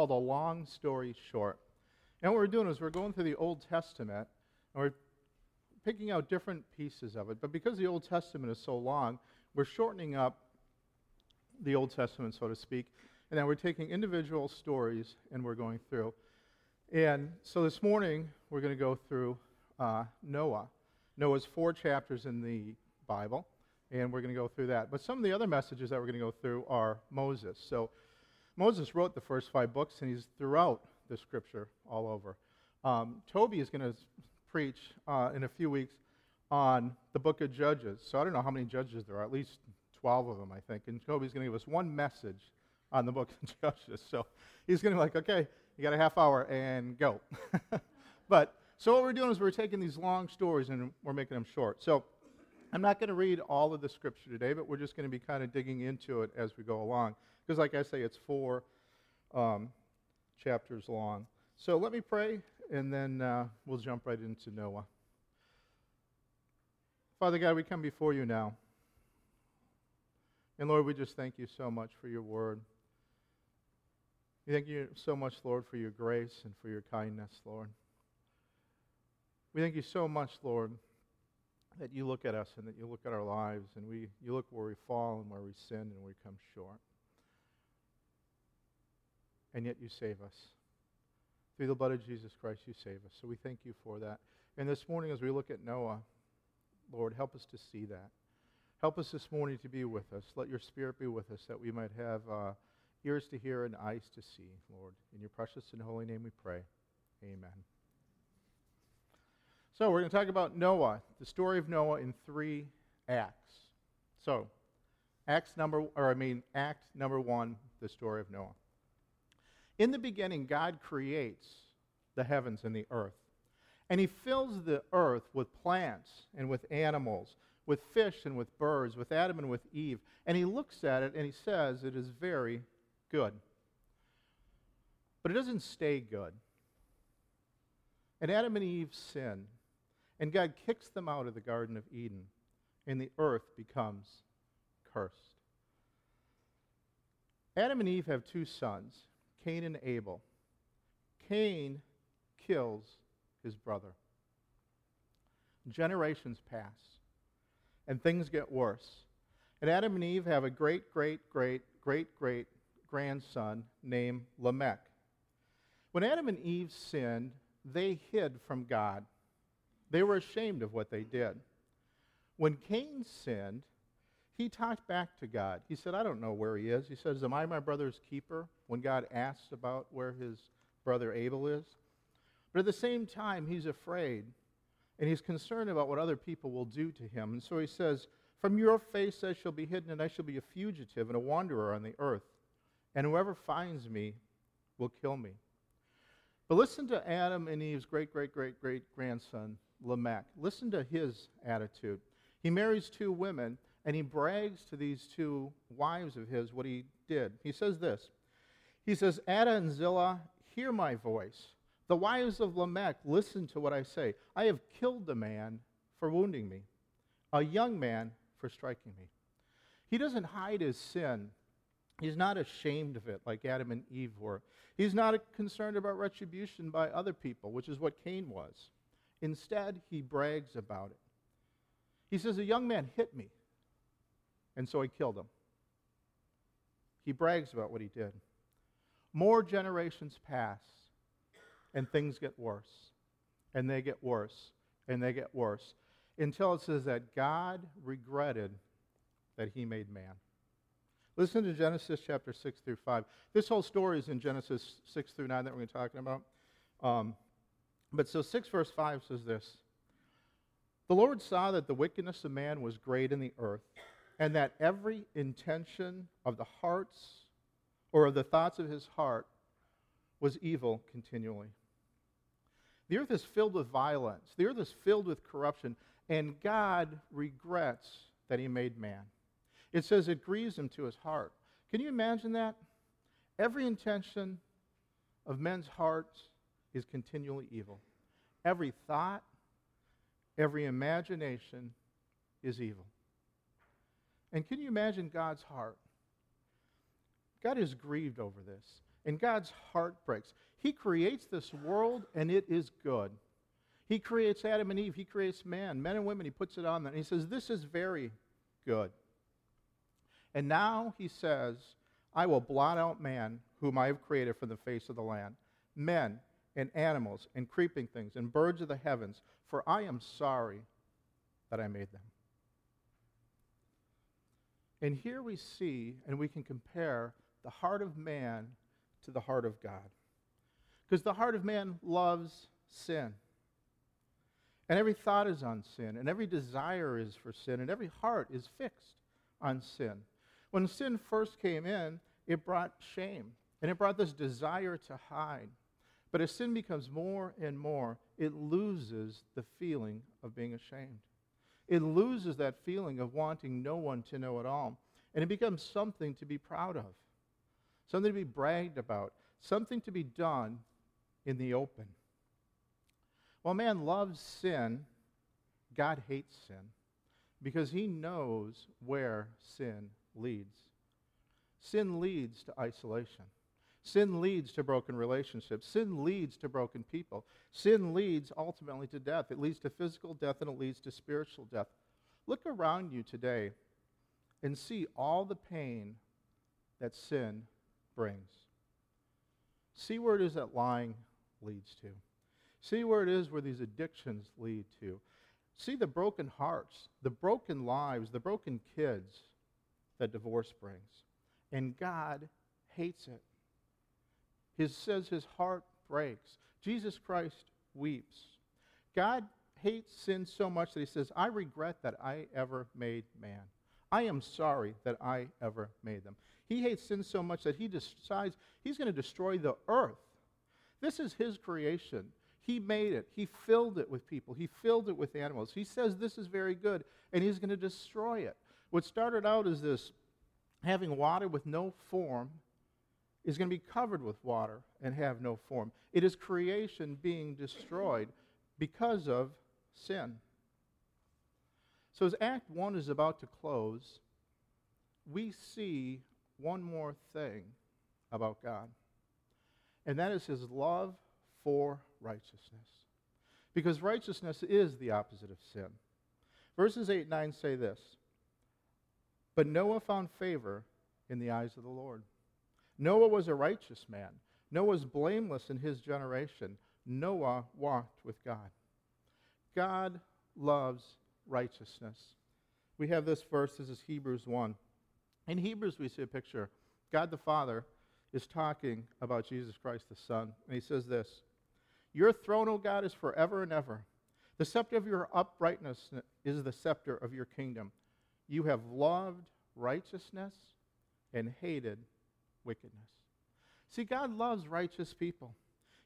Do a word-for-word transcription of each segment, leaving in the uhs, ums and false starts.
called A Long Story Short. And what we're doing is we're going through the Old Testament, and we're picking out different pieces of it. But because the Old Testament is so long, we're shortening up the Old Testament, so to speak, and then we're taking individual stories and we're going through. And so this morning, we're going to go through uh, Noah. Noah's four chapters in the Bible, and we're going to go through that. But some of the other messages that we're going to go through are Moses. So Moses wrote the first five books, and he's throughout the Scripture all over. Um, Toby is going to preach uh, in a few weeks on the book of Judges. So I don't know how many judges there are, at least twelve of them, I think. And Toby's going to give us one message on the book of Judges. So he's going to be like, okay, you got a half hour and go. But so what we're doing is we're taking these long stories and we're making them short. So I'm not going to read all of the Scripture today, but we're just going to be kind of digging into it as we go along. Because like I say, it's four um, chapters long. So let me pray, and then uh, we'll jump right into Noah. Father God, we come before you now. And Lord, we just thank you so much for your word. We thank you so much, Lord, for your grace and for your kindness, Lord. We thank you so much, Lord, that you look at us and that you look at our lives, and we you look where we fall and where we sin and we come short. And yet you save us. Through the blood of Jesus Christ, you save us. So we thank you for that. And this morning as we look at Noah, Lord, help us to see that. Help us this morning to be with us. Let your Spirit be with us that we might have uh, ears to hear and eyes to see, Lord. In your precious and holy name we pray. Amen. So we're going to talk about Noah, the story of Noah in three acts. So, acts number, or I mean, act number one, the story of Noah. In the beginning, God creates the heavens and the earth, and he fills the earth with plants and with animals, with fish and with birds, with Adam and with Eve. And he looks at it and he says it is very good. But it doesn't stay good. And Adam and Eve sin. And God kicks them out of the Garden of Eden. And the earth becomes cursed. Adam and Eve have two sons, Cain and Abel. Cain kills his brother. Generations pass. And things get worse. And Adam and Eve have a great, great, great, great, great grandson named Lamech. When Adam and Eve sinned, they hid from God. They were ashamed of what they did. When Cain sinned, he talked back to God. He said, I don't know where he is. He says, am I my brother's keeper? When God asks about where his brother Abel is. But at the same time, he's afraid. And he's concerned about what other people will do to him. And so he says, from your face I shall be hidden, and I shall be a fugitive and a wanderer on the earth. And whoever finds me will kill me. But listen to Adam and Eve's great, great, great, great grandson, Lamech. Listen to his attitude. He marries two women, and he brags to these two wives of his what he did. He says this. He says, Ada and Zillah, hear my voice. The wives of Lamech, listen to what I say. I have killed a man for wounding me, a young man for striking me. He doesn't hide his sin. He's not ashamed of it like Adam and Eve were. He's not concerned about retribution by other people, which is what Cain was. Instead, he brags about it. He says, a young man hit me, and so I killed him. He brags about what he did. More generations pass. And things get worse, and they get worse, and they get worse, until it says that God regretted that he made man. Listen to Genesis chapter six through five. This whole story is in Genesis six through nine that we're talking about. Um, but so six verse five says this. The Lord saw that the wickedness of man was great in the earth, and that every intention of the hearts, or of the thoughts of his heart, was evil continually. The earth is filled with violence. The earth is filled with corruption. And God regrets that he made man. It says it grieves him to his heart. Can you imagine that? Every intention of men's hearts is continually evil. Every thought, every imagination is evil. And can you imagine God's heart? God is grieved over this. and God's heart breaks. He creates this world, and it is good. He creates Adam and Eve. He creates man, men and women. He puts it on them. And he says, this is very good. And now he says, I will blot out man, whom I have created from the face of the land, men and animals and creeping things and birds of the heavens, for I am sorry that I made them. And here we see, and we can compare the heart of man to the heart of God. Because the heart of man loves sin. And every thought is on sin, and every desire is for sin, and every heart is fixed on sin. When sin first came in, it brought shame, and it brought this desire to hide. But as sin becomes more and more, it loses the feeling of being ashamed. It loses that feeling of wanting no one to know at all, and it becomes something to be proud of, something to be bragged about, something to be done in the open. While man loves sin, God hates sin because he knows where sin leads. Sin leads to isolation. Sin leads to broken relationships. Sin leads to broken people. Sin leads ultimately to death. It leads to physical death, and it leads to spiritual death. Look around you today and see all the pain that sin brings. See where it is that lying leads to. See where it is where these addictions lead to. See the broken hearts, the broken lives, the broken kids that divorce brings. And God hates it. He says his heart breaks. Jesus Christ weeps. God hates sin so much that he says, I regret that I ever made man. I am sorry that I ever made them. He hates sin so much that he decides he's going to destroy the earth. This is his creation. He made it. He filled it with people. He filled it with animals. He says this is very good, and he's going to destroy it. What started out as this having water with no form is going to be covered with water and have no form. It is creation being destroyed because of sin. So as Act one is about to close, we see one more thing about God, and that is his love for righteousness. Because righteousness is the opposite of sin. Verses eight and nine say this, but Noah found favor in the eyes of the Lord. Noah was a righteous man. Noah was blameless in his generation. Noah walked with God. God loves righteousness. We have this verse. This is Hebrews one. In Hebrews, we see a picture. God the Father is talking about Jesus Christ the Son, and he says this, your throne, O God, is forever and ever. The scepter of your uprightness is the scepter of your kingdom. You have loved righteousness and hated wickedness. See, God loves righteous people.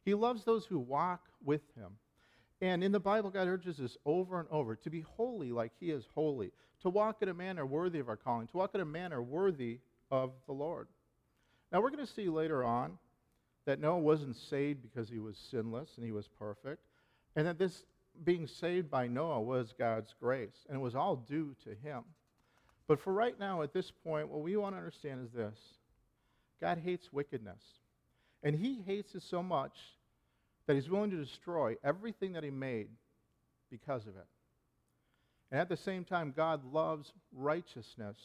He loves those who walk with him. And in the Bible, God urges us over and over to be holy like he is holy, to walk in a manner worthy of our calling, to walk in a manner worthy of the Lord. Now, we're going to see later on that Noah wasn't saved because he was sinless and he was perfect, and that this being saved by Noah was God's grace, and it was all due to him. But for right now, at this point, what we want to understand is this. God hates wickedness, and he hates it so much that he's willing to destroy everything that he made because of it. And at the same time, God loves righteousness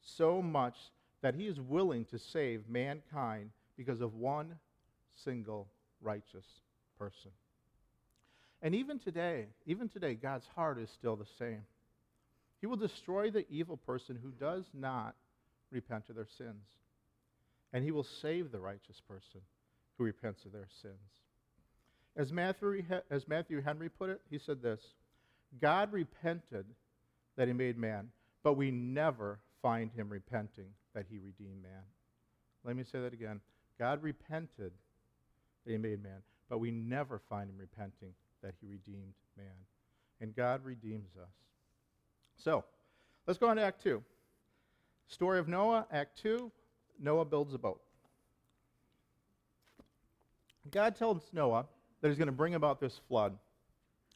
so much that he is willing to save mankind because of one single righteous person. And even today, even today, God's heart is still the same. He will destroy the evil person who does not repent of their sins. And he will save the righteous person who repents of their sins. As Matthew, as Matthew Henry put it, he said this, God repented that he made man, but we never find him repenting that he redeemed man. Let me say that again. God repented that he made man, but we never find him repenting that he redeemed man. And God redeems us. So, let's go on to Act two. Story of Noah, Act two. Noah builds a boat. God tells Noah that he's going to bring about this flood.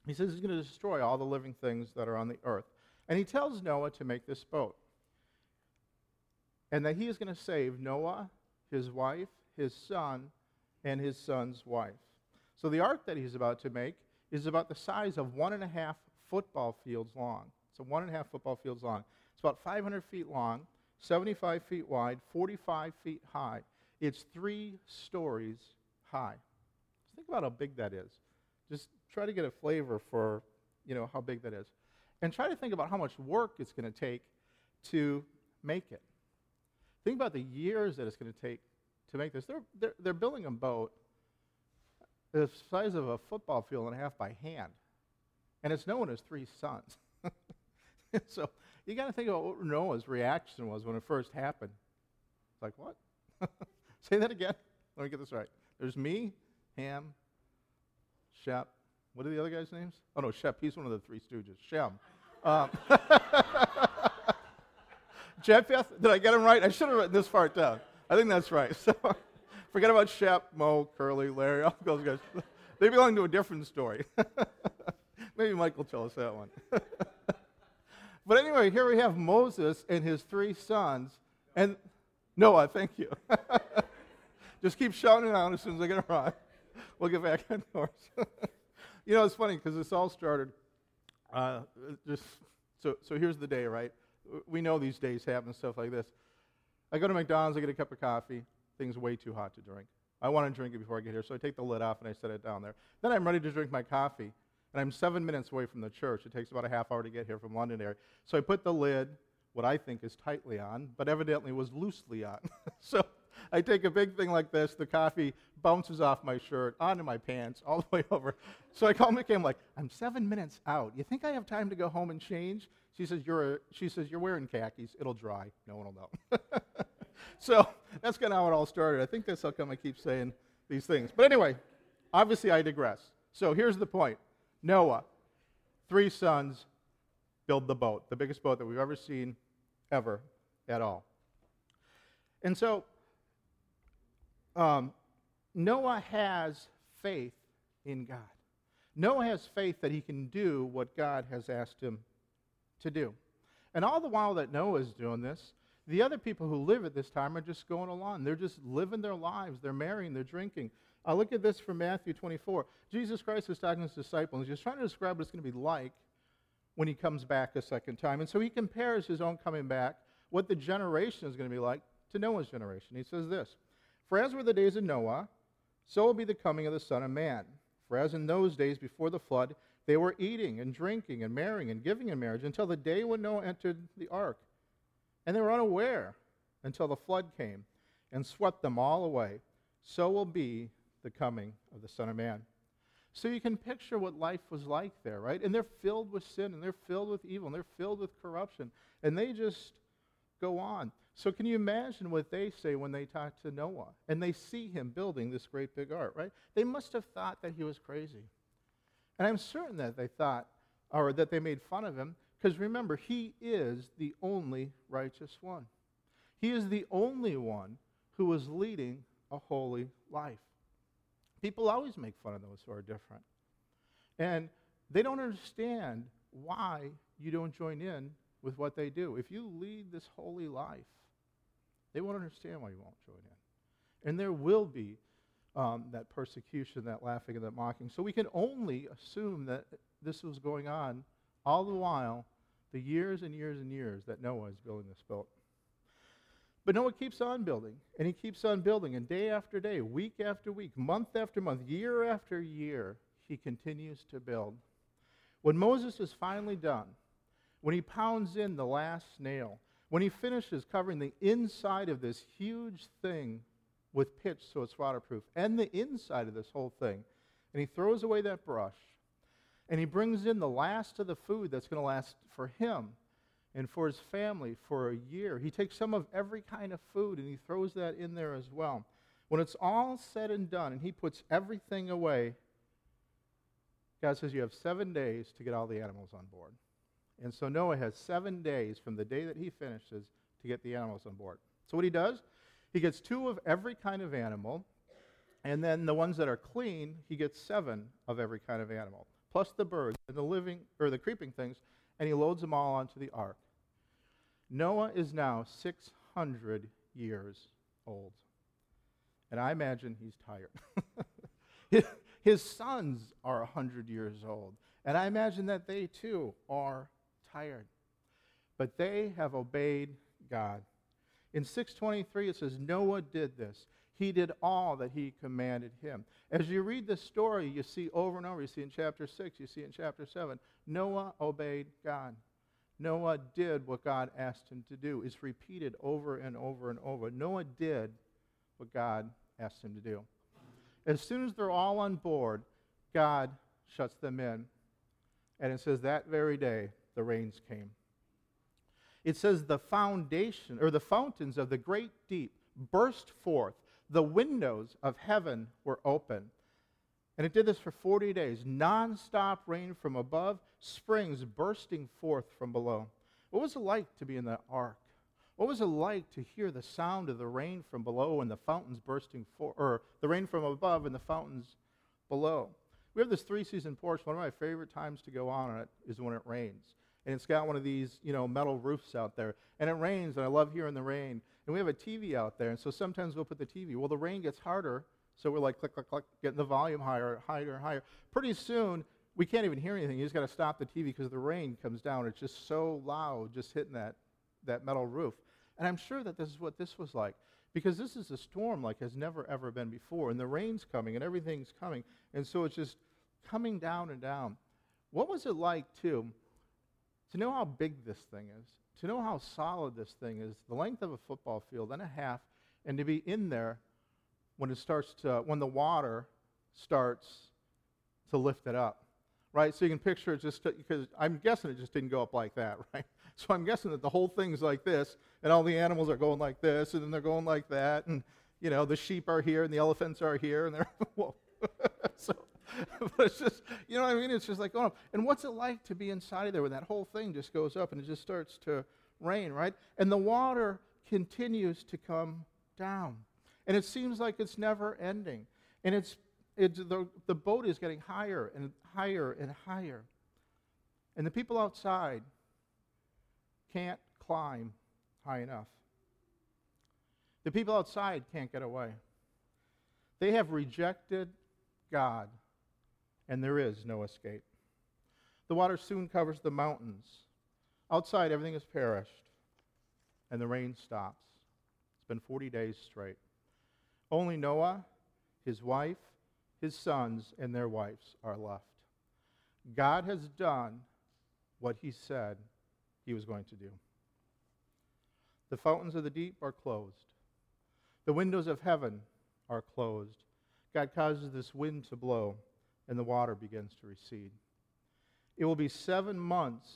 He says he's going to destroy all the living things that are on the earth. And he tells Noah to make this boat. And that he is going to save Noah, his wife, his son, and his son's wife. So the ark that he's about to make is about the size of one and a half football fields long. So one and a half football fields long. It's about five hundred feet long, seventy-five feet wide, forty-five feet high. It's three stories high. Just think about how big that is. Just try to get a flavor for, you know, how big that is. And try to think about how much work it's going to take to make it. Think about the years that it's going to take to make this. They're, they're, they're building a boat the size of a football field and a half by hand. And it's known as three sons. So you got to think about what Noah's reaction was when it first happened. It's like, what? Say that again. Let me get this right. There's me, Ham, Shep. What are the other guys' names? Oh, no, Shep. He's one of the three stooges. Shem. Um, Japheth. Did I get him right? I should have written this part down. I think that's right. So forget about Shep, Mo, Curly, Larry, all those guys. They belong to a different story. Maybe Mike will tell us that one. But anyway, here we have Moses and his three sons. And Noah, thank you. Just keep shouting it out as soon as I get it right. We'll get back on course. You know, it's funny because this all started. Uh, just so, so here's the day, right? We know these days happen, stuff like this. I go to McDonald's, I get a cup of coffee. Thing's way too hot to drink. I want to drink it before I get here, so I take the lid off and I set it down there. Then I'm ready to drink my coffee, and I'm seven minutes away from the church. It takes about a half hour to get here from London area. So I put the lid, what I think is tightly on, but evidently was loosely on. So I take a big thing like this, the coffee bounces off my shirt, onto my pants, all the way over. So I call McKay, I'm like, I'm seven minutes out. You think I have time to go home and change? She says, you're a, she says, you're wearing khakis. It'll dry. No one will know. So that's kind of how it all started. I think that's how come I keep saying these things. But anyway, obviously I digress. So here's the point. Noah, three sons, build the boat, the biggest boat that we've ever seen ever at all. And so Um, Noah has faith in God. Noah has faith that he can do what God has asked him to do. And all the while that Noah is doing this, the other people who live at this time are just going along. They're just living their lives. They're marrying. They're drinking. I look at this from Matthew twenty-four. Jesus Christ is talking to his disciples. He's trying to describe what it's going to be like when he comes back a second time. And so he compares his own coming back, what the generation is going to be like, to Noah's generation. He says this. For as were the days of Noah, so will be the coming of the Son of Man. For as in those days before the flood, they were eating and drinking and marrying and giving in marriage until the day when Noah entered the ark. And they were unaware until the flood came and swept them all away. So will be the coming of the Son of Man. So you can picture what life was like there, right? And they're filled with sin, and they're filled with evil, and they're filled with corruption. And they just go on. So can you imagine what they say when they talk to Noah and they see him building this great big ark, right? They must have thought that he was crazy. And I'm certain that they thought, or that they made fun of him, because remember, he is the only righteous one. He is the only one who is leading a holy life. People always make fun of those who are different. And they don't understand why you don't join in with what they do. If you lead this holy life, they won't understand why you won't join in. And there will be um, that persecution, that laughing, and that mocking. So we can only assume that this was going on all the while, the years and years and years that Noah is building this boat. But Noah keeps on building, and he keeps on building, and day after day, week after week, month after month, year after year, he continues to build. When Moses is finally done, when he pounds in the last nail, when he finishes covering the inside of this huge thing with pitch so it's waterproof, and the inside of this whole thing, and he throws away that brush, and he brings in the last of the food that's going to last for him and for his family for a year. He takes some of every kind of food, and he throws that in there as well. When it's all said and done, and he puts everything away, God says you have seven days to get all the animals on board. And so Noah has seven days from the day that he finishes to get the animals on board. So what he does, he gets two of every kind of animal, and then the ones that are clean, he gets seven of every kind of animal, plus the birds and the living or the creeping things, and he loads them all onto the ark. Noah is now six hundred years old. And I imagine he's tired. His sons are one hundred years old. And I imagine that they too are tired. But they have obeyed God. In six twenty-three, it says, Noah did this. He did all that he commanded him. As you read this story, you see over and over. You see in chapter six, you see in chapter seven, Noah obeyed God. Noah did what God asked him to do. It's repeated over and over and over. Noah did what God asked him to do. As soon as they're all on board, God shuts them in. And it says that very day, the rains came. It says the foundation, or the fountains of the great deep burst forth. The windows of heaven were open. And it did this for forty days. Non-stop rain from above, springs bursting forth from below. What was it like to be in the ark? What was it like to hear the sound of the rain from below and the fountains bursting forth, or the rain from above and the fountains below? We have this three-season porch. One of my favorite times to go on it is when it rains. And it's got one of these, you know, metal roofs out there. And it rains, and I love hearing the rain. And we have a T V out there, and so sometimes we'll put the T V. Well, the rain gets harder, so we're like, click, click, click, getting the volume higher, higher, higher. Pretty soon, we can't even hear anything. You just got to stop the T V because the rain comes down. It's just so loud, just hitting that, that metal roof. And I'm sure that this is what this was like, because this is a storm like has never, ever been before. And the rain's coming, and everything's coming. And so it's just coming down and down. What was it like, too, to know how big this thing is, to know how solid this thing is, the length of a football field and a half, and to be in there when it starts to, when the water starts to lift it up, right? So you can picture it just, because I'm guessing it just didn't go up like that, right? So I'm guessing that the whole thing's like this, and all the animals are going like this, and then they're going like that, and, you know, the sheep are here, and the elephants are here, and they're, whoa. So, but it's just, you know what I mean? It's just like going up. And what's it like to be inside of there when that whole thing just goes up and it just starts to rain, right? And the water continues to come down. And it seems like it's never ending. And it's, it's the, the boat is getting higher and higher and higher. And the people outside can't climb high enough. The people outside can't get away. They have rejected God, and there is no escape. The water soon covers the mountains. Outside, everything has perished, and the rain stops. It's been forty days straight. Only Noah, his wife, his sons, and their wives are left. God has done what he said he was going to do. The fountains of the deep are closed. The windows of heaven are closed. God causes this wind to blow, and the water begins to recede. It will be seven months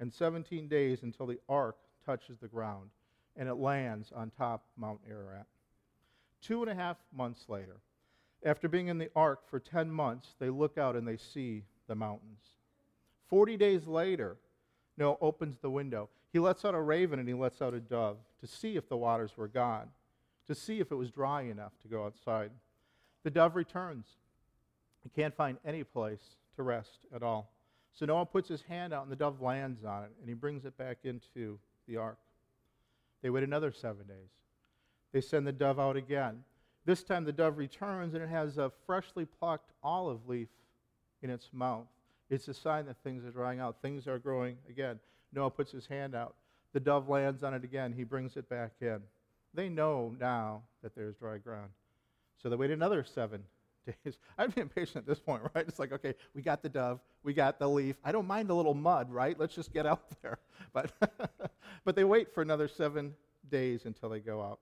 and seventeen days until the ark touches the ground, and it lands on top Mount Ararat. Two and a half months later, after being in the ark for ten months, they look out and they see the mountains. Forty days later, Noah opens the window. He lets out a raven and he lets out a dove to see if the waters were gone, to see if it was dry enough to go outside. The dove returns. He can't find any place to rest at all. So Noah puts his hand out and the dove lands on it, and he brings it back into the ark. They wait another seven days. They send the dove out again. This time the dove returns, and it has a freshly plucked olive leaf in its mouth. It's a sign that things are drying out. Things are growing again. Noah puts his hand out. The dove lands on it again. He brings it back in. They know now that there's dry ground. So they waited another seven days. I'd be impatient at this point, right? It's like, okay, we got the dove, we got the leaf. I don't mind a little mud, right? Let's just get out there. But but they wait for another seven days until they go out.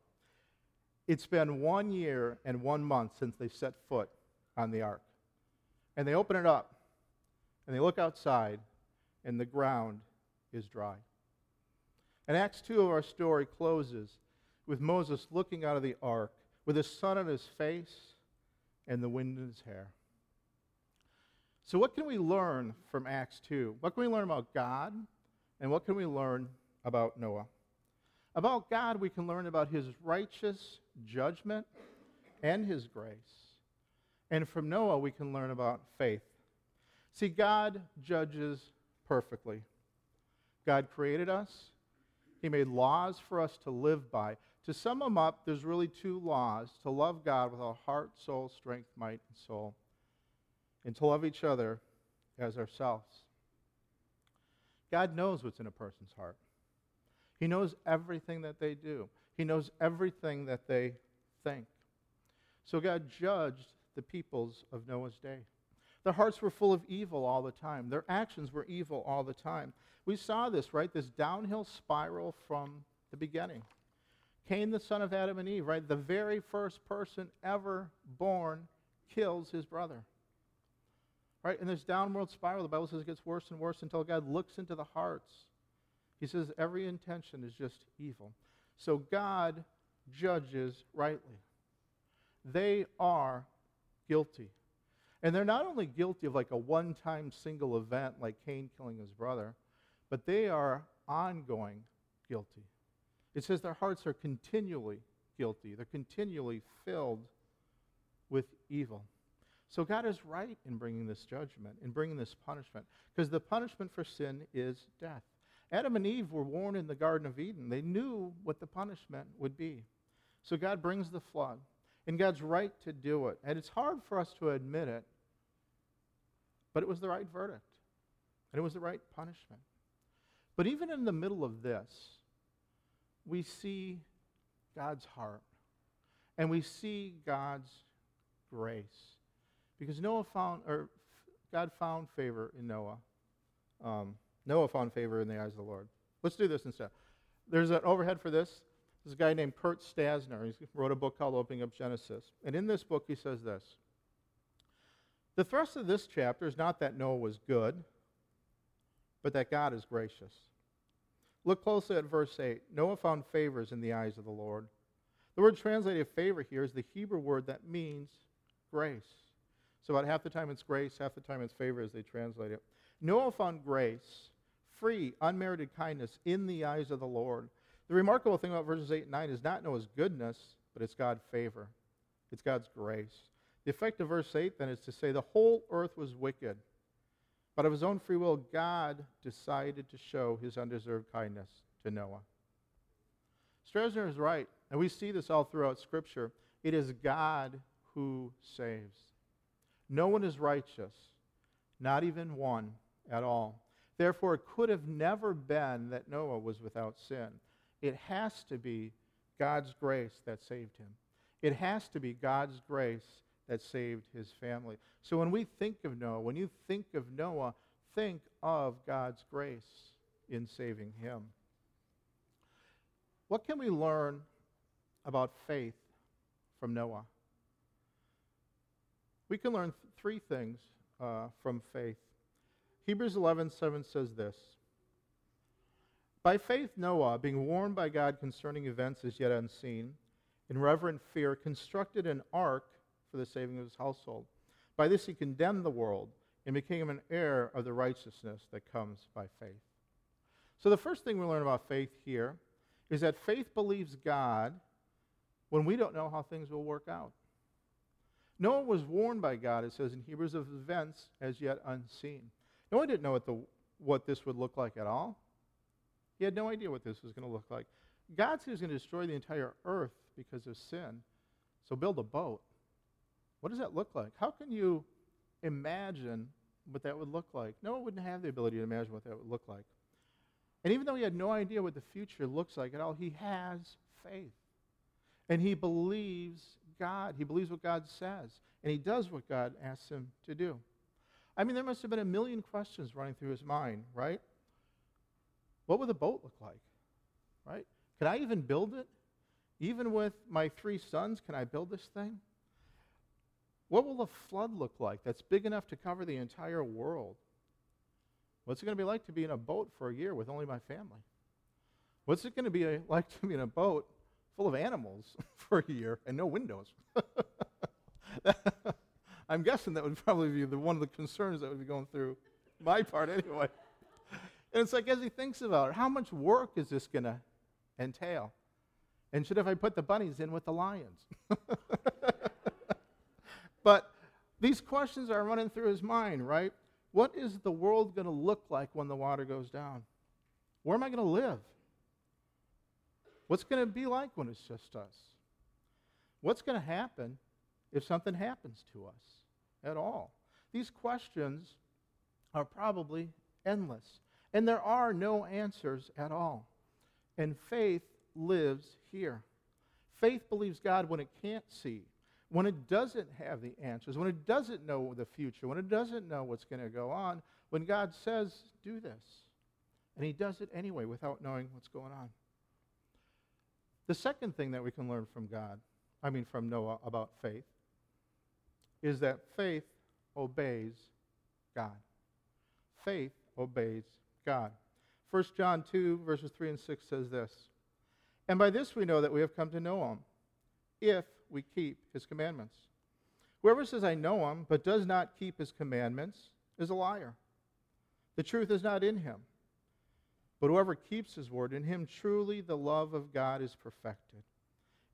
It's been one year and one month since they set foot on the ark. And they open it up, and they look outside, and the ground is dry. And Acts two of our story closes with Moses looking out of the ark with the sun on his face and the wind in his hair. So what can we learn from Acts two? What can we learn about God, and what can we learn about Noah? About God, we can learn about his righteous judgment and his grace. And from Noah, we can learn about faith. See, God judges perfectly. God created us. He made laws for us to live by. To sum them up, there's really two laws: to love God with our heart, soul, strength, might, and soul, and to love each other as ourselves. God knows what's in a person's heart. He knows everything that they do. He knows everything that they think. So God judged the peoples of Noah's day. Their hearts were full of evil all the time. Their actions were evil all the time. We saw this, right? This downhill spiral from the beginning. Cain, the son of Adam and Eve, right? The very first person ever born kills his brother. Right? And this downward spiral, the Bible says it gets worse and worse until God looks into the hearts. He says every intention is just evil. So God judges rightly. They are guilty. And they're not only guilty of like a one-time single event like Cain killing his brother, but they are ongoing guilty. It says their hearts are continually guilty. They're continually filled with evil. So God is right in bringing this judgment, in bringing this punishment, because the punishment for sin is death. Adam and Eve were warned in the Garden of Eden. They knew what the punishment would be. So God brings the flood, and God's right to do it. And it's hard for us to admit it, but it was the right verdict, and it was the right punishment. But even in the middle of this, we see God's heart, and we see God's grace. Because Noah found, or God found favor in Noah. Um, Noah found favor in the eyes of the Lord. Let's do this instead. There's an overhead for this. There's a guy named Kurt Stasner. He wrote a book called Opening Up Genesis. And in this book, he says this. The thrust of this chapter is not that Noah was good, but that God is gracious. Look closely at verse eight. Noah found favors in the eyes of the Lord. The word translated favor here is the Hebrew word that means grace. So about half the time it's grace, half the time it's favor as they translate it. Noah found grace, free, unmerited kindness in the eyes of the Lord. The remarkable thing about verses eight and nine is not Noah's goodness, but it's God's favor. It's God's grace. The effect of verse eight then is to say the whole earth was wicked, but of his own free will, God decided to show his undeserved kindness to Noah. Stasner is right, and we see this all throughout Scripture. It is God who saves. No one is righteous, not even one at all. Therefore, it could have never been that Noah was without sin. It has to be God's grace that saved him. It has to be God's grace that saved his family. So when we think of Noah, when you think of Noah, think of God's grace in saving him. What can we learn about faith from Noah? We can learn th- three things uh, from faith. Hebrews eleven seven says this. By faith, Noah, being warned by God concerning events as yet unseen, in reverent fear, constructed an ark for the saving of his household. By this he condemned the world and became an heir of the righteousness that comes by faith. So the first thing we learn about faith here is that faith believes God when we don't know how things will work out. Noah was warned by God, it says in Hebrews, of events as yet unseen. Noah didn't know what, the, what this would look like at all. He had no idea what this was going to look like. God said he was going to destroy the entire earth because of sin. So build a boat. What does that look like? How can you imagine what that would look like? Noah wouldn't have the ability to imagine what that would look like. And even though he had no idea what the future looks like at all, he has faith. And he believes God. He believes what God says. And he does what God asks him to do. I mean, there must have been a million questions running through his mind, right? What would the boat look like, right? Could I even build it? Even with my three sons, can I build this thing? What will a flood look like that's big enough to cover the entire world? What's it going to be like to be in a boat for a year with only my family? What's it going to be like to be in a boat full of animals for a year and no windows? I'm guessing that would probably be the, one of the concerns that would be going through my part anyway. And it's like, as he thinks about it, how much work is this going to entail? And should have I put the bunnies in with the lions? But these questions are running through his mind, right? What is the world going to look like when the water goes down? Where am I going to live? What's going to be like when it's just us? What's going to happen if something happens to us at all? These questions are probably endless, and there are no answers at all. And faith lives here. Faith believes God when it can't see, when it doesn't have the answers, when it doesn't know the future, when it doesn't know what's going to go on, when God says, do this. And he does it anyway without knowing what's going on. The second thing that we can learn from God, I mean from Noah about faith, is that faith obeys God. Faith obeys God. First John two, verses three and six says this, "And by this we know that we have come to know him, if we keep his commandments. Whoever says, I know him, but does not keep his commandments, is a liar. The truth is not in him. But whoever keeps his word, in him truly the love of God is perfected.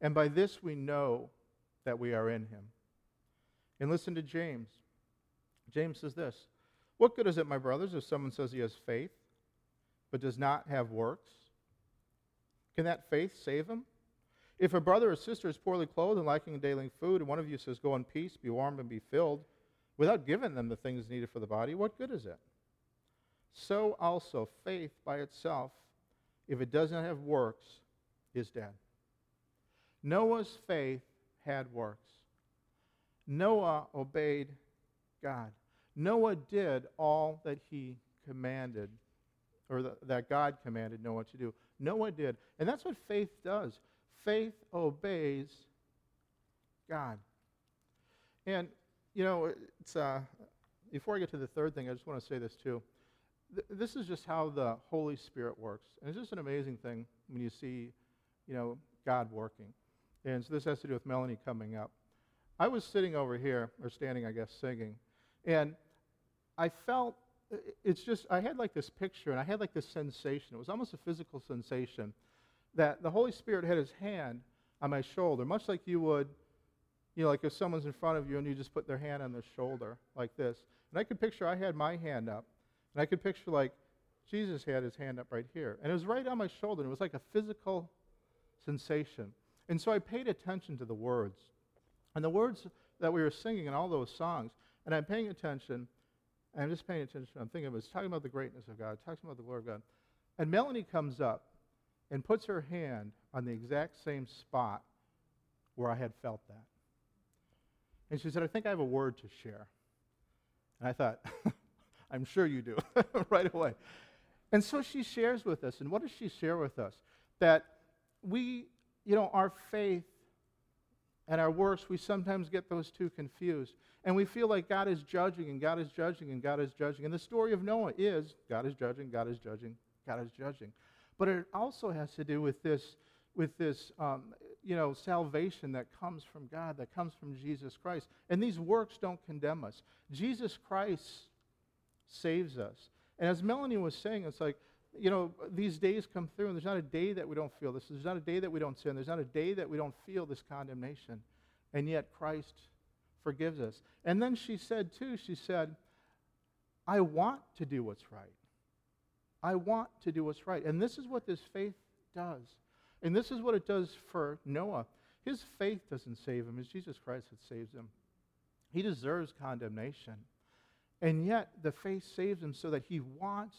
And by this we know that we are in him." And listen to James. James says this, "What good is it, my brothers, if someone says he has faith, but does not have works? Can that faith save him? If a brother or sister is poorly clothed and lacking daily food, and one of you says, go in peace, be warmed, and be filled, without giving them the things needed for the body, what good is it? So also faith by itself, if it does not have works, is dead." Noah's faith had works. Noah obeyed God. Noah did all that he commanded, or the, that God commanded Noah to do. Noah did. And that's what faith does. Faith obeys God. And, you know, it's uh, before I get to the third thing, I just want to say this too. Th- this is just how the Holy Spirit works. And it's just an amazing thing when you see, you know, God working. And so this has to do with Melanie coming up. I was sitting over here, or standing, I guess, singing. And I felt, it's just, I had like this picture, and I had like this sensation. It was almost a physical sensation that the Holy Spirit had his hand on my shoulder, much like you would, you know, like if someone's in front of you and you just put their hand on their shoulder like this. And I could picture, I had my hand up, and I could picture like Jesus had his hand up right here. And it was right on my shoulder, and it was like a physical sensation. And so I paid attention to the words. And the words that we were singing in all those songs, and I'm paying attention, and I'm just paying attention, I'm thinking of it, it's talking about the greatness of God, it's talking about the glory of God. And Melanie comes up and puts her hand on the exact same spot where I had felt that. And she said, I think I have a word to share. And I thought, I'm sure you do, right away. And so she shares with us. And what does she share with us? That we, you know, our faith and our works, we sometimes get those two confused. And we feel like God is judging, and God is judging, and God is judging. And the story of Noah is God is judging, God is judging, God is judging. But it also has to do with this, with this, um, you know, salvation that comes from God, that comes from Jesus Christ. And these works don't condemn us. Jesus Christ saves us. And as Melanie was saying, it's like, you know, these days come through, and there's not a day that we don't feel this. There's not a day that we don't sin. There's not a day that we don't feel this condemnation. And yet Christ forgives us. And then she said, too, she said, I want to do what's right. I want to do what's right. And this is what this faith does. And this is what it does for Noah. His faith doesn't save him. It's Jesus Christ that saves him. He deserves condemnation. And yet the faith saves him so that he wants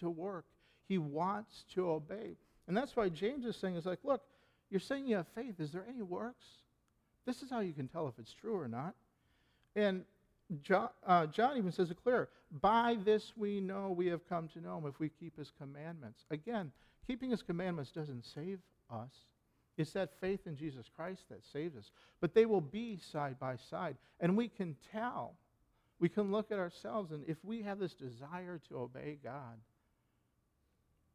to work. He wants to obey. And that's why James is saying, is like, look, you're saying you have faith. Is there any works? This is how you can tell if it's true or not. And John, uh, John even says it clearer. By this we know we have come to know him if we keep his commandments. Again, keeping his commandments doesn't save us. It's that faith in Jesus Christ that saves us. But they will be side by side. And we can tell. We can look at ourselves, and if we have this desire to obey God,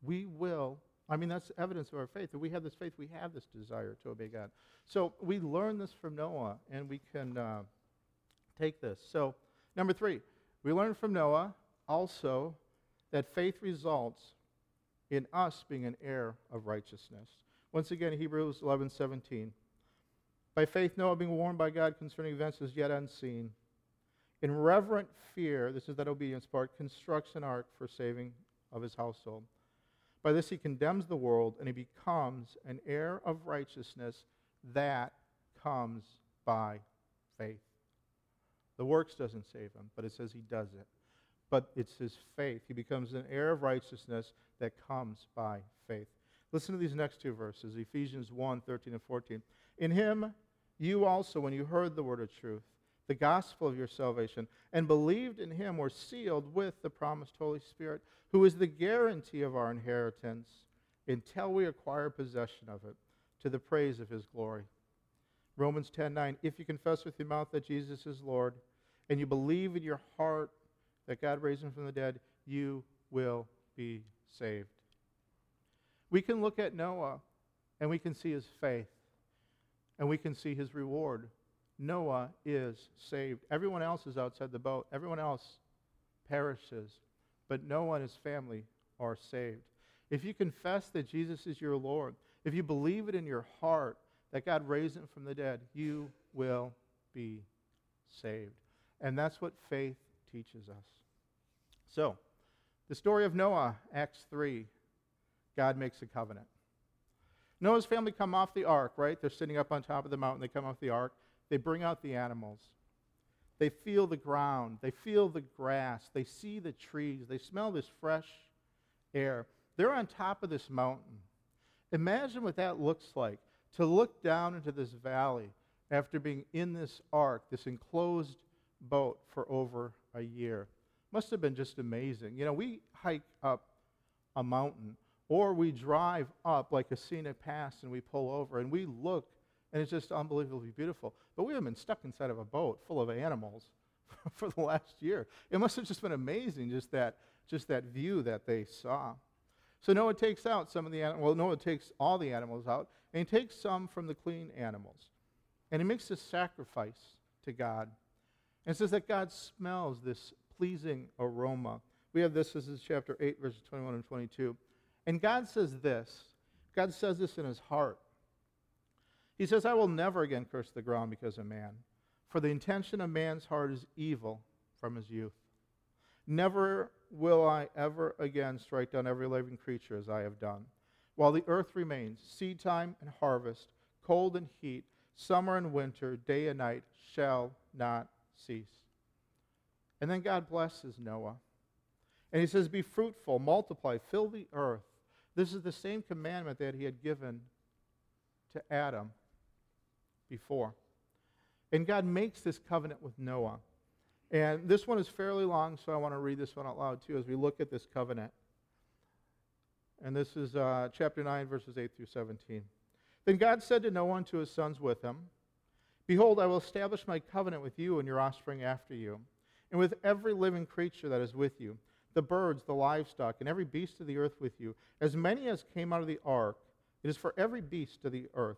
we will. I mean, that's evidence of our faith. If we have this faith, we have this desire to obey God. So we learn this from Noah, and we can... Uh, Take this. So, number three, we learn from Noah also that faith results in us being an heir of righteousness. Once again, Hebrews eleven seventeen. By faith, Noah, being warned by God concerning events as yet unseen, in reverent fear, this is that obedience part, constructs an ark for saving of his household. By this he condemns the world, and he becomes an heir of righteousness that comes by faith. The works doesn't save him, but it says he does it. But it's his faith. He becomes an heir of righteousness that comes by faith. Listen to these next two verses, Ephesians one, thirteen and fourteen. In him you also, when you heard the word of truth, the gospel of your salvation, and believed in him, were sealed with the promised Holy Spirit, who is the guarantee of our inheritance until we acquire possession of it, to the praise of his glory. Romans ten nine, if you confess with your mouth that Jesus is Lord, and you believe in your heart that God raised him from the dead, you will be saved. We can look at Noah, and we can see his faith, and we can see his reward. Noah is saved. Everyone else is outside the boat. Everyone else perishes, but Noah and his family are saved. If you confess that Jesus is your Lord, if you believe it in your heart, that God raised him from the dead, you will be saved. And that's what faith teaches us. So, the story of Noah, Acts three, God makes a covenant. Noah's family come off the ark, right? They're sitting up on top of the mountain. They come off the ark. They bring out the animals. They feel the ground. They feel the grass. They see the trees. They smell this fresh air. They're on top of this mountain. Imagine what that looks like. To look down into this valley after being in this ark, this enclosed boat for over a year. Must have been just amazing. You know, we hike up a mountain or we drive up like a scenic pass and we pull over and we look and it's just unbelievably beautiful. But we have been stuck inside of a boat full of animals for the last year. It must have just been amazing, just that, just that view that they saw. So Noah takes out some of the animals. Well, Noah takes all the animals out, and he takes some from the clean animals. And he makes this sacrifice to God. And it says that God smells this pleasing aroma. We have this, this is chapter eight, verses twenty-one and twenty-two. And God says this. God says this in his heart. He says, I will never again curse the ground because of man, for the intention of man's heart is evil from his youth. Never will I ever again strike down every living creature as I have done. While the earth remains, seed time and harvest, cold and heat, summer and winter, day and night shall not cease. And then God blesses Noah. And he says, be fruitful, multiply, fill the earth. This is the same commandment that he had given to Adam before. And God makes this covenant with Noah. And this one is fairly long, so I want to read this one out loud too as we look at this covenant. And this is uh, chapter nine, verses eight through seventeen. Then God said to Noah and to his sons with him, behold, I will establish my covenant with you and your offspring after you, and with every living creature that is with you, the birds, the livestock, and every beast of the earth with you, as many as came out of the ark. It is for every beast of the earth.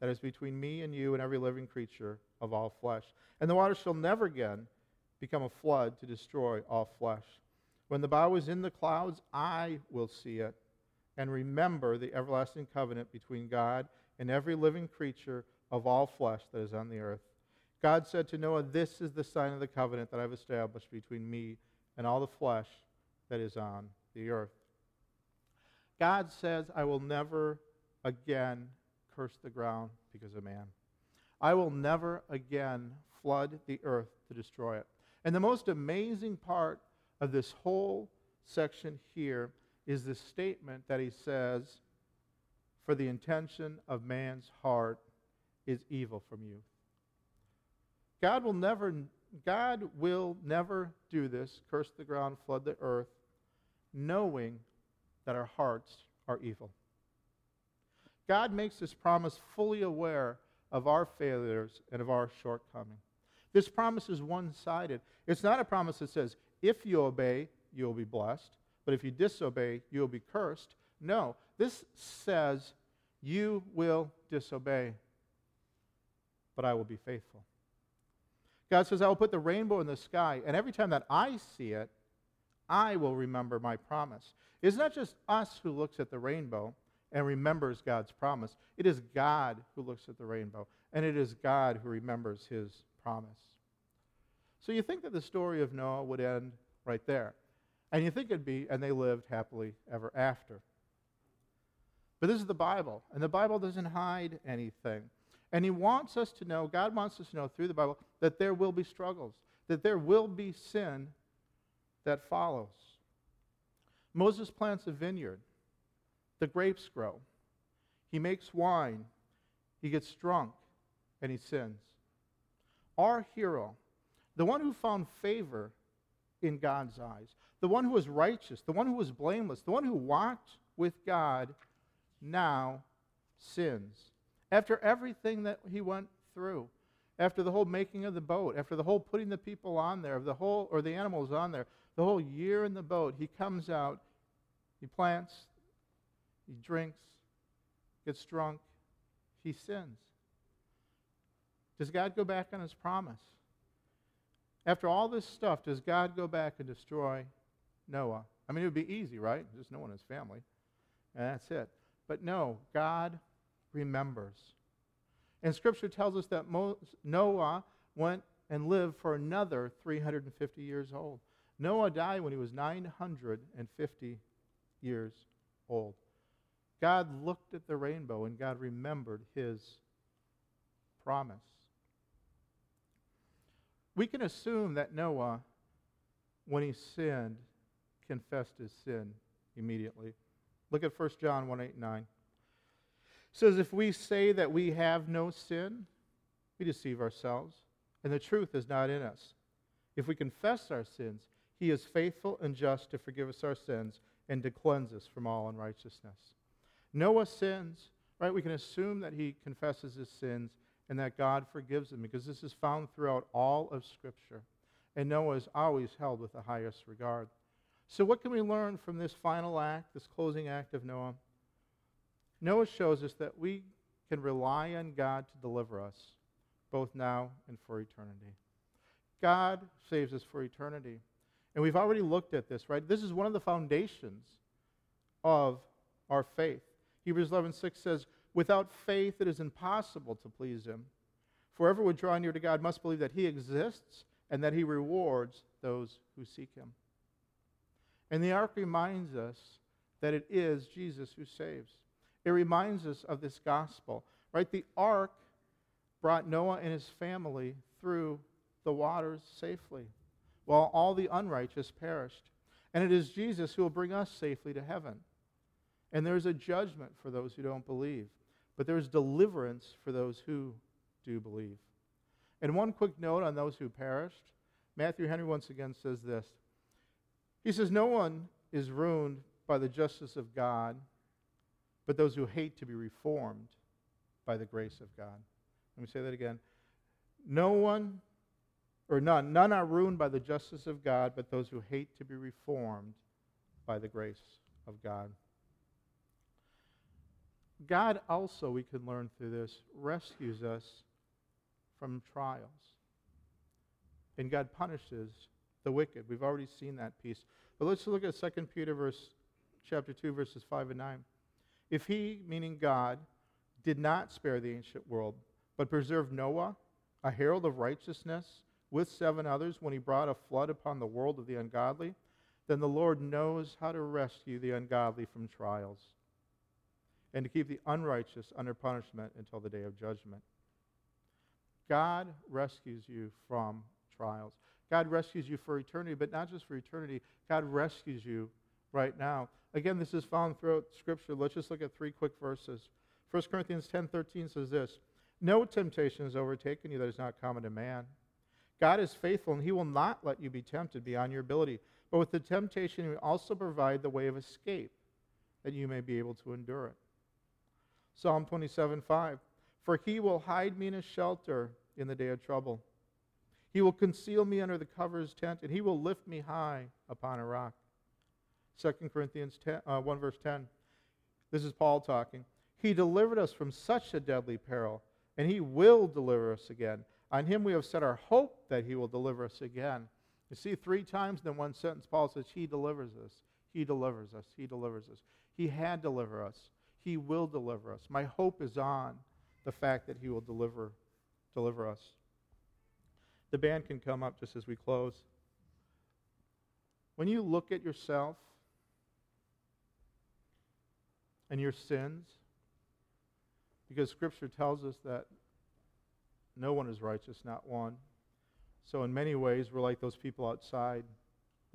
that is between me and you and every living creature of all flesh. And the waters shall never again become a flood to destroy all flesh. When the bow is in the clouds, I will see it and remember the everlasting covenant between God and every living creature of all flesh that is on the earth. God said to Noah, this is the sign of the covenant that I've established between me and all the flesh that is on the earth. God says, I will never again curse the ground because of man. I will never again flood the earth to destroy it. And the most amazing part of this whole section here is the statement that he says, for the intention of man's heart is evil from youth. God will never, God will never do this, curse the ground, flood the earth, knowing that our hearts are evil. God makes this promise fully aware of our failures and of our shortcoming. This promise is one-sided. It's not a promise that says, if you obey, you will be blessed, but if you disobey, you will be cursed. No, this says you will disobey, but I will be faithful. God says, I will put the rainbow in the sky, and every time that I see it, I will remember my promise. It's not just us who looks at the rainbow and remembers God's promise. It is God who looks at the rainbow, and it is God who remembers his promise. So you think that the story of Noah would end right there. And you think it'd be, and they lived happily ever after. But this is the Bible, and the Bible doesn't hide anything. And he wants us to know, God wants us to know through the Bible, that there will be struggles, that there will be sin that follows. Moses plants a vineyard. The grapes grow. He makes wine. He gets drunk, and he sins. Our hero, the one who found favor in God's eyes, the one who was righteous, the one who was blameless, the one who walked with God, now sins. After everything that he went through, after the whole making of the boat, after the whole putting the people on there, the whole or the animals on there, the whole year in the boat, he comes out, he plants, he drinks, gets drunk, he sins. Does God go back on his promise? After all this stuff, does God go back and destroy Noah? I mean, it would be easy, right? Just Noah and his family, and that's it. But no, God remembers. And Scripture tells us that Mo- Noah went and lived for another three hundred fifty years old. Noah died when he was nine hundred fifty years old. God looked at the rainbow, and God remembered his promise. We can assume that Noah, when he sinned, confessed his sin immediately. Look at First John one, eight, nine. It says, if we say that we have no sin, we deceive ourselves, and the truth is not in us. If we confess our sins, he is faithful and just to forgive us our sins and to cleanse us from all unrighteousness. Noah sins, right? We can assume that he confesses his sins and that God forgives him, because this is found throughout all of Scripture. And Noah is always held with the highest regard. So what can we learn from this final act, this closing act of Noah? Noah shows us that we can rely on God to deliver us, both now and for eternity. God saves us for eternity. And we've already looked at this, right? This is one of the foundations of our faith. Hebrews eleven six says, without faith, it is impossible to please him. For whoever would draw near to God must believe that he exists and that he rewards those who seek him. And the ark reminds us that it is Jesus who saves. It reminds us of this gospel, right? The ark brought Noah and his family through the waters safely, while all the unrighteous perished. And it is Jesus who will bring us safely to heaven. And there is a judgment for those who don't believe, but there is deliverance for those who do believe. And one quick note on those who perished. Matthew Henry once again says this. He says, no one is ruined by the justice of God, but those who hate to be reformed by the grace of God. Let me say that again. No one, or none, none are ruined by the justice of God, but those who hate to be reformed by the grace of God. God also, we can learn through this, rescues us from trials. And God punishes the wicked. We've already seen that piece. But let's look at Second Peter verse, chapter two, verses five and nine. If he, meaning God, did not spare the ancient world, but preserved Noah, a herald of righteousness, with seven others, when he brought a flood upon the world of the ungodly, then the Lord knows how to rescue the ungodly from trials, and to keep the unrighteous under punishment until the day of judgment. God rescues you from trials. God rescues you for eternity, but not just for eternity. God rescues you right now. Again, this is found throughout Scripture. Let's just look at three quick verses. First Corinthians ten thirteen says this, no temptation has overtaken you that is not common to man. God is faithful, and he will not let you be tempted beyond your ability. But with the temptation, he will also provide the way of escape, that you may be able to endure it. Psalm twenty-seven five, for he will hide me in his shelter in the day of trouble. He will conceal me under the cover of his tent, and he will lift me high upon a rock. Second Corinthians ten, uh, one verse ten, This is Paul talking. He delivered us from such a deadly peril, and he will deliver us again. On him we have set our hope that he will deliver us again. You see, three times in one sentence, Paul says, he delivers us, he delivers us, he delivers us. He had delivered us. He will deliver us. My hope is on the fact that he will deliver, deliver us. The band can come up just as we close. When you look at yourself and your sins, because Scripture tells us that no one is righteous, not one. So in many ways, we're like those people outside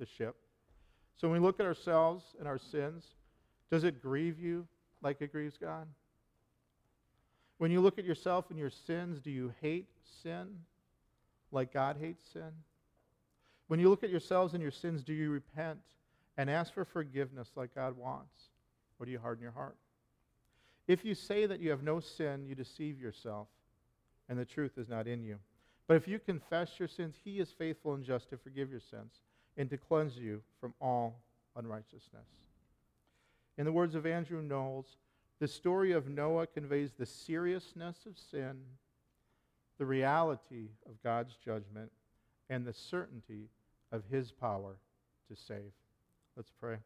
the ship. So when we look at ourselves and our sins, does it grieve you like it grieves God? When you look at yourself and your sins, do you hate sin like God hates sin? When you look at yourselves and your sins, do you repent and ask for forgiveness like God wants? Or do you harden your heart? If you say that you have no sin, you deceive yourself, and the truth is not in you. But if you confess your sins, he is faithful and just to forgive your sins and to cleanse you from all unrighteousness. In the words of Andrew Knowles, the story of Noah conveys the seriousness of sin, the reality of God's judgment, and the certainty of his power to save. Let's pray.